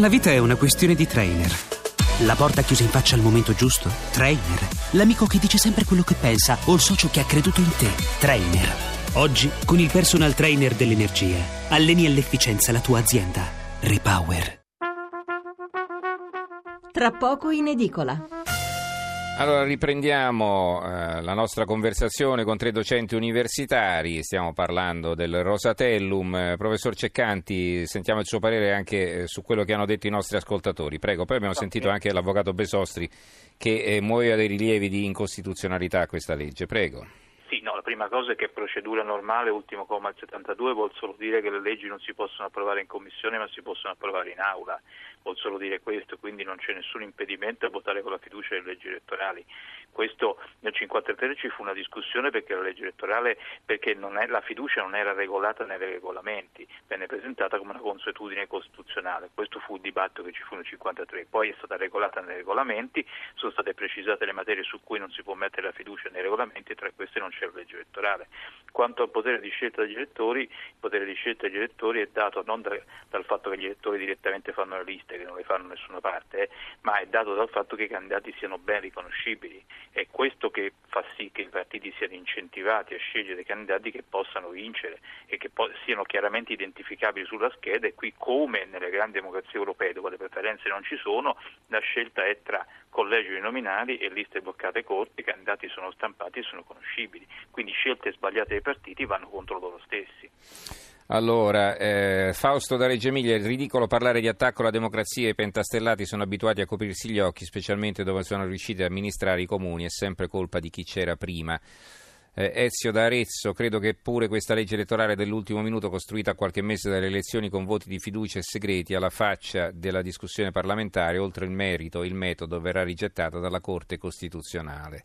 La vita è una questione di trainer. La porta chiusa in faccia al momento giusto? Trainer. L'amico che dice sempre quello che pensa o il socio che ha creduto in te? Trainer. Oggi, con il personal trainer dell'energia, alleni all'efficienza la tua azienda. Repower. Tra poco in edicola. Allora riprendiamo la nostra conversazione con tre docenti universitari, stiamo parlando del Rosatellum. Professor Ceccanti, sentiamo il suo parere anche su quello che hanno detto i nostri ascoltatori, prego. Poi abbiamo sentito anche l'avvocato Besostri che muoveva dei rilievi di incostituzionalità a questa legge, prego. Sì, no, la prima cosa è che procedura normale, ultimo comma del 72, vuol solo dire che le leggi non si possono approvare in commissione ma si possono approvare in aula. Vuol solo dire questo, quindi non c'è nessun impedimento a votare con la fiducia le leggi elettorali. Questo nel 1953 ci fu una discussione perché la legge elettorale, perché non è, la fiducia non era regolata nei regolamenti, venne presentata come una consuetudine costituzionale. Questo fu il dibattito che ci fu nel 1953. Poi è stata regolata nei regolamenti, sono state precisate le materie su cui non si può mettere la fiducia nei regolamenti e tra queste non c'è la legge elettorale. Quanto al potere di scelta degli elettori, il potere di scelta degli elettori è dato non dal fatto che gli elettori direttamente fanno le liste, che non le fanno nessuna parte, ma è dato dal fatto che i candidati siano ben riconoscibili. È questo che fa sì che i partiti siano incentivati a scegliere candidati che possano vincere e che siano chiaramente identificabili sulla scheda, e qui, come nelle grandi democrazie europee dove le preferenze non ci sono, la scelta è tra collegi nominali e liste bloccate corte, i candidati sono stampati e sono conoscibili, quindi scelte sbagliate dei partiti vanno contro loro stessi. Allora, Fausto da Reggio Emilia, è ridicolo parlare di attacco alla democrazia, i pentastellati sono abituati a coprirsi gli occhi, specialmente dove sono riusciti a amministrare i comuni, è sempre colpa di chi c'era prima. Ezio da Arezzo, credo che pure questa legge elettorale dell'ultimo minuto, costruita qualche mese dalle elezioni con voti di fiducia e segreti, alla faccia della discussione parlamentare, oltre il merito, il metodo verrà rigettata dalla Corte Costituzionale.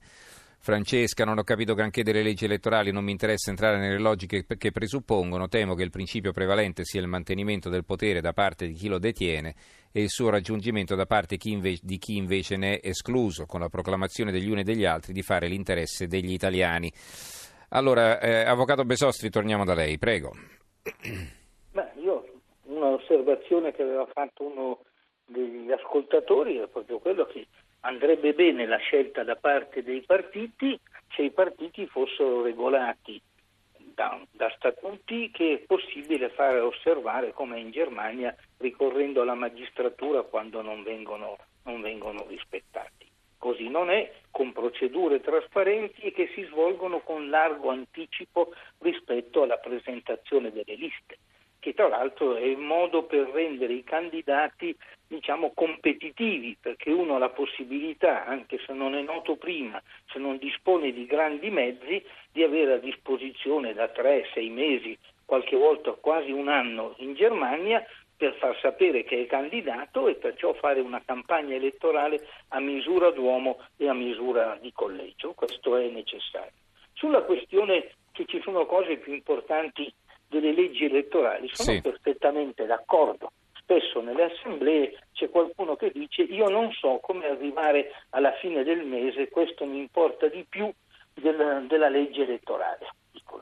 Francesca, non ho capito granché delle leggi elettorali, non mi interessa entrare nelle logiche che presuppongono, temo che il principio prevalente sia il mantenimento del potere da parte di chi lo detiene e il suo raggiungimento da parte di chi invece ne è escluso, con la proclamazione degli uni e degli altri di fare l'interesse degli italiani. Allora, avvocato Besostri, torniamo da lei, prego. Beh, io un'osservazione che aveva fatto uno degli ascoltatori è proprio quello che andrebbe bene la scelta da parte dei partiti se i partiti fossero regolati da statuti che è possibile fare osservare, come in Germania, ricorrendo alla magistratura quando non vengono rispettati. Così non è, con procedure trasparenti e che si svolgono con largo anticipo rispetto alla presentazione delle liste, che tra l'altro è il modo per rendere i candidati, diciamo, competitivi, perché uno ha la possibilità, anche se non è noto prima, se non dispone di grandi mezzi, di avere a disposizione da 3, 6 mesi, qualche volta quasi un anno in Germania, per far sapere che è candidato e perciò fare una campagna elettorale a misura d'uomo e a misura di collegio. Questo è necessario. Sulla questione che ci sono cose più importanti delle leggi elettorali, sono sì, perfettamente d'accordo. Spesso nelle assemblee c'è qualcuno che dice: io non so come arrivare alla fine del mese, questo mi importa di più della legge elettorale.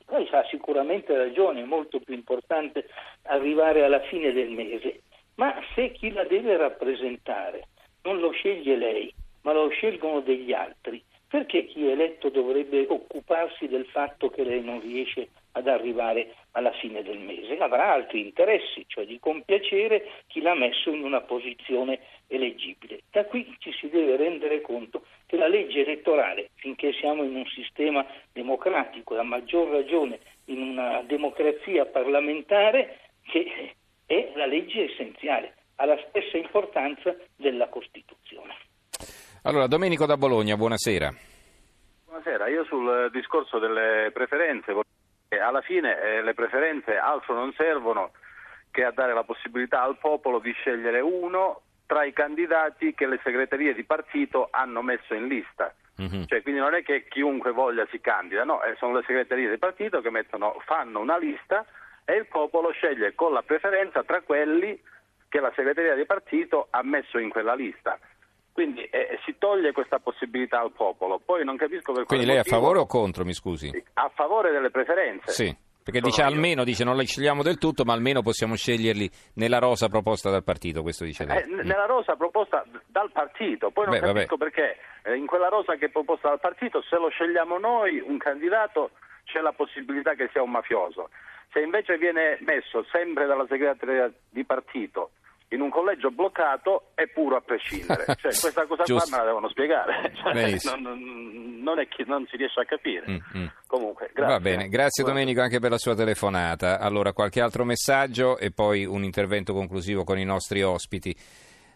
Lei ha sicuramente ragione, è molto più importante arrivare alla fine del mese, ma se chi la deve rappresentare non lo sceglie lei, ma lo scelgono degli altri, perché chi è eletto dovrebbe occuparsi del fatto che lei non riesce ad arrivare alla fine del mese? Avrà altri interessi, cioè di compiacere chi l'ha messo in una posizione eleggibile. Da qui ci si deve rendere conto che la legge elettorale, finché siamo in un sistema democratico, e a maggior ragione in una democrazia parlamentare, che è la legge essenziale, ha la stessa importanza della Costituzione. Allora, Domenico da Bologna, buonasera. Buonasera, io sul discorso delle preferenze, alla fine le preferenze altro non servono che a dare la possibilità al popolo di scegliere uno tra i candidati che le segreterie di partito hanno messo in lista. Mm-hmm. Cioè, quindi non è che chiunque voglia si candida, no, sono le segreterie di partito che fanno una lista e il popolo sceglie con la preferenza tra quelli che la segreteria di partito ha messo in quella lista. Quindi si toglie questa possibilità al popolo. Poi non capisco per quale motivo. Quindi lei è a favore o contro, mi scusi? A favore delle preferenze. Sì. Perché dice almeno, dice non li scegliamo del tutto, ma almeno possiamo sceglierli nella rosa proposta dal partito, questo dice lei. Nella rosa proposta dal partito, poi non capisco perché in quella rosa che è proposta dal partito, se lo scegliamo noi, un candidato, c'è la possibilità che sia un mafioso. Se invece viene messo sempre dalla segreteria di partito in un collegio bloccato, è puro a prescindere. Cioè, questa cosa qua me la devono spiegare. Cioè, non si riesce a capire. Comunque, grazie. Va bene, grazie Domenico anche per la sua telefonata. Allora, qualche altro messaggio e poi un intervento conclusivo con i nostri ospiti.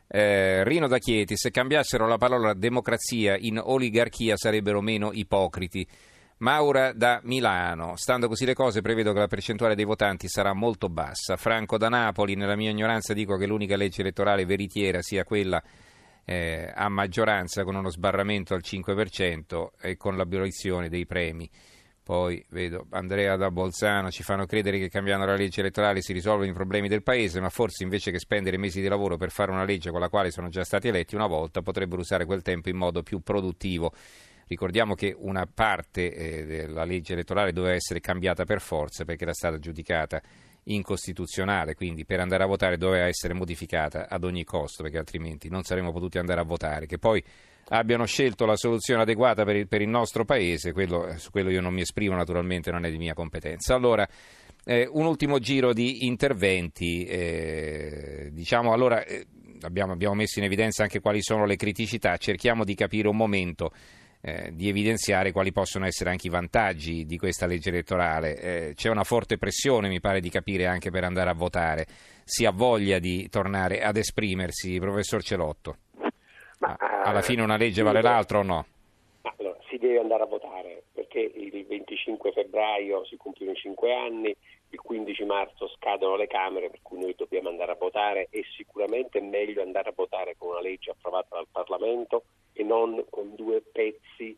Rino da Chieti, se cambiassero la parola democrazia in oligarchia sarebbero meno ipocriti. Maura da Milano, stando così le cose prevedo che la percentuale dei votanti sarà molto bassa. Franco da Napoli, nella mia ignoranza dico che l'unica legge elettorale veritiera sia quella a maggioranza con uno sbarramento al 5% e con l'abolizione dei premi. Poi vedo Andrea da Bolzano, ci fanno credere che cambiando la legge elettorale si risolvono i problemi del paese, ma forse invece che spendere mesi di lavoro per fare una legge con la quale sono già stati eletti una volta, potrebbero usare quel tempo in modo più produttivo. Ricordiamo che una parte della legge elettorale doveva essere cambiata per forza perché era stata giudicata incostituzionale, quindi per andare a votare doveva essere modificata ad ogni costo perché altrimenti non saremmo potuti andare a votare. Che poi abbiano scelto la soluzione adeguata per il nostro paese, su quello io non mi esprimo, naturalmente non è di mia competenza. Allora, un ultimo giro di interventi, abbiamo messo in evidenza anche quali sono le criticità, cerchiamo di capire un momento di evidenziare quali possono essere anche i vantaggi di questa legge elettorale. C'è una forte pressione, mi pare di capire, anche per andare a votare. Si ha voglia di tornare ad esprimersi, professor Celotto? Ma alla fine una legge vale l'altra o no? Allora, si deve andare a votare perché il 25 febbraio si compiono 5 anni, il 15 marzo scadono le Camere, per cui noi dobbiamo andare a votare e sicuramente è meglio andare a votare con una legge approvata dal Parlamento e non con 2 pezzi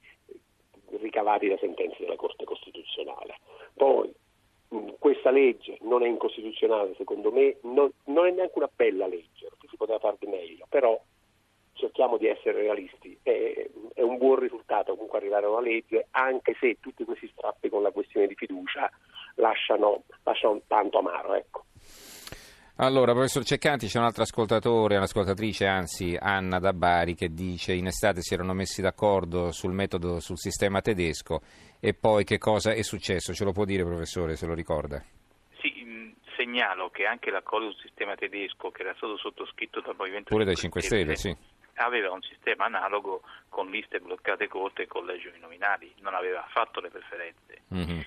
ricavati da sentenze della Corte Costituzionale. Poi questa legge non è incostituzionale, secondo me, non è neanche una bella legge, perché si poteva far di meglio, però cerchiamo di essere realisti, è un buon risultato comunque arrivare a una legge, anche se tutti questi strappi con la questione di fiducia lasciano tanto amaro, ecco. Allora, professor Ceccanti, c'è un altro ascoltatore, un'ascoltatrice anzi, Anna da Bari, che dice in estate si erano messi d'accordo sul metodo, sul sistema tedesco e poi che cosa è successo? Ce lo può dire, professore, se lo ricorda? Sì, segnalo che anche l'accordo sul sistema tedesco che era stato sottoscritto dal Movimento pure dai 5 Stelle, sì, aveva un sistema analogo con liste bloccate corte e collegi uninominali, non aveva affatto le preferenze. Mm-hmm.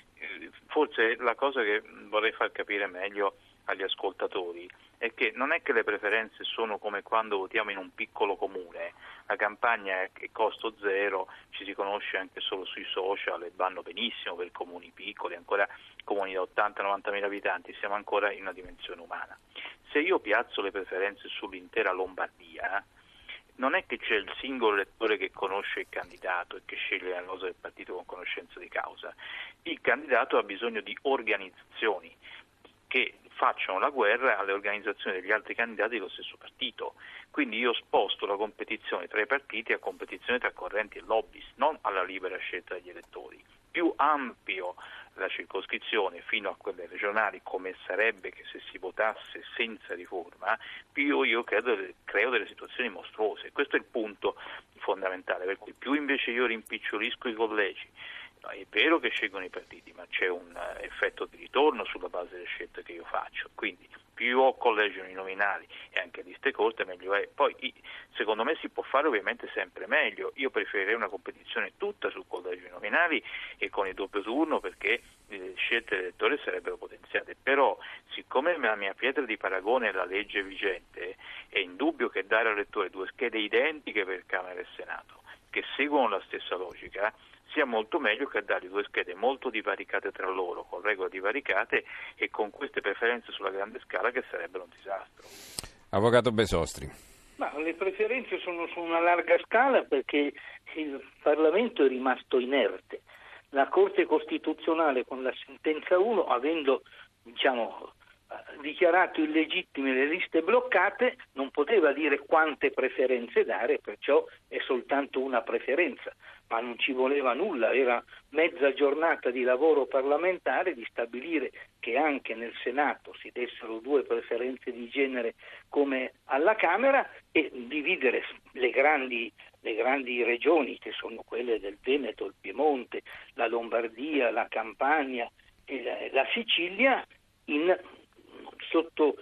Forse la cosa che vorrei far capire meglio agli ascoltatori è che non è che le preferenze sono come quando votiamo in un piccolo comune, la campagna è costo zero, ci si conosce anche solo sui social e vanno benissimo per comuni piccoli, ancora comuni da 80-90.000 abitanti, siamo ancora in una dimensione umana. Se io piazzo le preferenze sull'intera Lombardia, non è che c'è il singolo elettore che conosce il candidato e che sceglie la rosa del partito con conoscenza di causa. Il candidato ha bisogno di organizzazioni che facciano la guerra alle organizzazioni degli altri candidati dello stesso partito. Quindi io sposto la competizione tra i partiti a competizione tra correnti e lobby, non alla libera scelta degli elettori. Più ampio la circoscrizione fino a quelle regionali, come sarebbe che se si votasse senza riforma, più io creo delle situazioni mostruose. Questo è il punto fondamentale, per cui più invece io rimpicciolisco i collegi, è vero che scelgono i partiti, ma c'è un effetto di ritorno sulla base delle scelte che io faccio, quindi più ho collegi uninominali e anche liste corte meglio è. Poi secondo me si può fare ovviamente sempre meglio, io preferirei una competizione tutta su collegi uninominali e con il doppio turno perché le scelte dell'elettore sarebbero potenziate, però siccome la mia pietra di paragone è la legge vigente, è indubbio che dare all'elettore 2 schede identiche per Camera e Senato che seguono la stessa logica sia molto meglio che a dargli 2 schede molto divaricate tra loro, con regole divaricate e con queste preferenze sulla grande scala che sarebbero un disastro. Avvocato Besostri. Ma le preferenze sono su una larga scala perché il Parlamento è rimasto inerte. La Corte Costituzionale con la sentenza 1, avendo dichiarato illegittime le liste bloccate, non poteva dire quante preferenze dare, perciò è soltanto una preferenza, ma non ci voleva nulla, era mezza giornata di lavoro parlamentare di stabilire che anche nel Senato si dessero due preferenze di genere come alla Camera e dividere le grandi regioni, che sono quelle del Veneto, il Piemonte, la Lombardia, la Campania e la Sicilia, sotto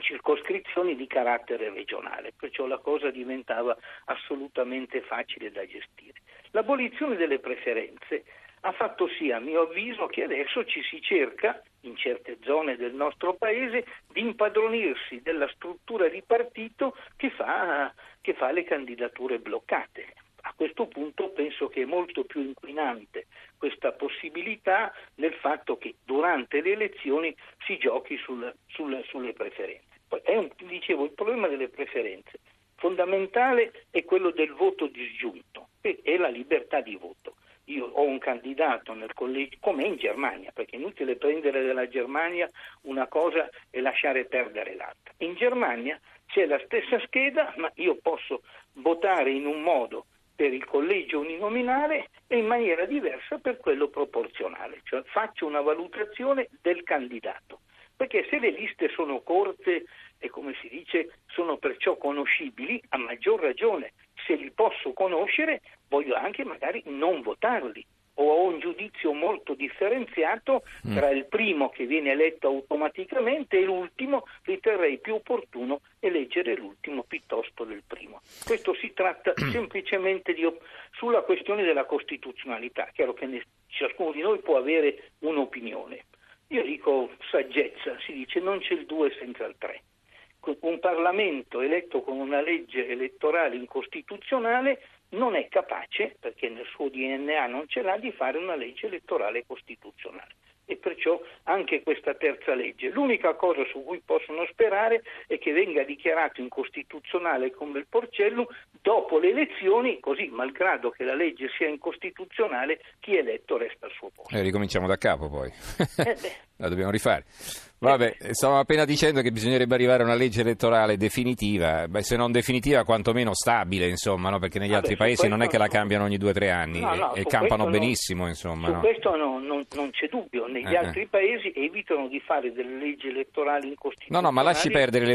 circoscrizioni di carattere regionale, perciò la cosa diventava assolutamente facile da gestire. L'abolizione delle preferenze ha fatto sì, a mio avviso, che adesso ci si cerca, in certe zone del nostro paese, di impadronirsi della struttura di partito che fa le candidature bloccate. A questo punto penso che è molto più inquinante questa possibilità del fatto che durante le elezioni si giochi sulle preferenze. Poi il problema delle preferenze fondamentale è quello del voto disgiunto, che è la libertà di voto. Io ho un candidato nel collegio, come in Germania, perché è inutile prendere dalla Germania una cosa e lasciare perdere l'altra. In Germania c'è la stessa scheda, ma io posso votare in un modo per il collegio uninominale e in maniera diversa per quello proporzionale, cioè faccio una valutazione del candidato, perché se le liste sono corte e, come si dice, sono perciò conoscibili, a maggior ragione, se li posso conoscere voglio anche magari non votarli, o ho un giudizio molto differenziato tra il primo che viene eletto automaticamente e l'ultimo, riterrei più opportuno eleggere l'ultimo piuttosto del primo. Questo si tratta semplicemente sulla questione della costituzionalità. Chiaro che ciascuno di noi può avere un'opinione. Io dico saggezza, si dice non c'è il 2 senza il 3. Un Parlamento eletto con una legge elettorale incostituzionale non è capace, perché nel suo DNA non ce l'ha, di fare una legge elettorale costituzionale, e perciò anche questa terza legge, l'unica cosa su cui possono sperare è che venga dichiarato incostituzionale come il Porcellum dopo le elezioni, così malgrado che la legge sia incostituzionale chi è eletto resta al suo posto. Ricominciamo da capo poi. La dobbiamo rifare. Vabbè, stavamo appena dicendo che bisognerebbe arrivare a una legge elettorale definitiva, se non definitiva quantomeno stabile, insomma, no? Perché negli altri paesi non è che la cambiano ogni 2 o 3 anni e campano benissimo, insomma. Su questo non c'è dubbio, negli altri paesi evitano di fare delle leggi elettorali incostituzionali. No, ma lasci perdere le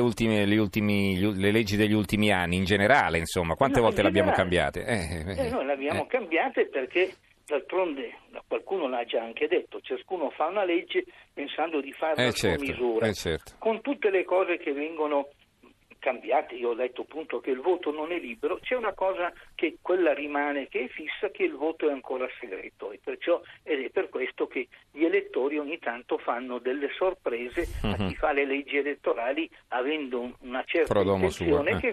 leggi degli ultimi anni in generale, insomma, quante volte le abbiamo cambiate? Noi le abbiamo cambiate perché... D'altronde, qualcuno l'ha già anche detto, ciascuno fa una legge pensando di farla a sua misura, con tutte le cose che vengono cambiate. Io ho detto appunto che il voto non è libero, c'è una cosa che quella rimane, che è fissa, che il voto è ancora segreto, e perciò ed è per questo che gli elettori ogni tanto fanno delle sorprese a chi fa le leggi elettorali avendo una certa intenzione che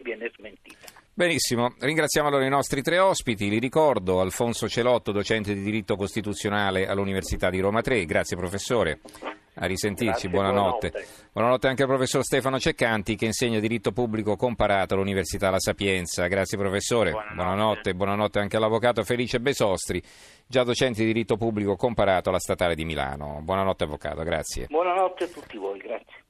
viene smentita. Benissimo, ringraziamo allora i nostri 3 ospiti, li ricordo: Alfonso Celotto, docente di diritto costituzionale all'Università di Roma III, grazie professore, a risentirci, buonanotte. Buonanotte anche al professor Stefano Ceccanti, che insegna diritto pubblico comparato all'Università La Sapienza, grazie professore, buonanotte anche all'avvocato Felice Besostri, già docente di diritto pubblico comparato alla Statale di Milano, buonanotte avvocato, grazie. Buonanotte a tutti voi, grazie.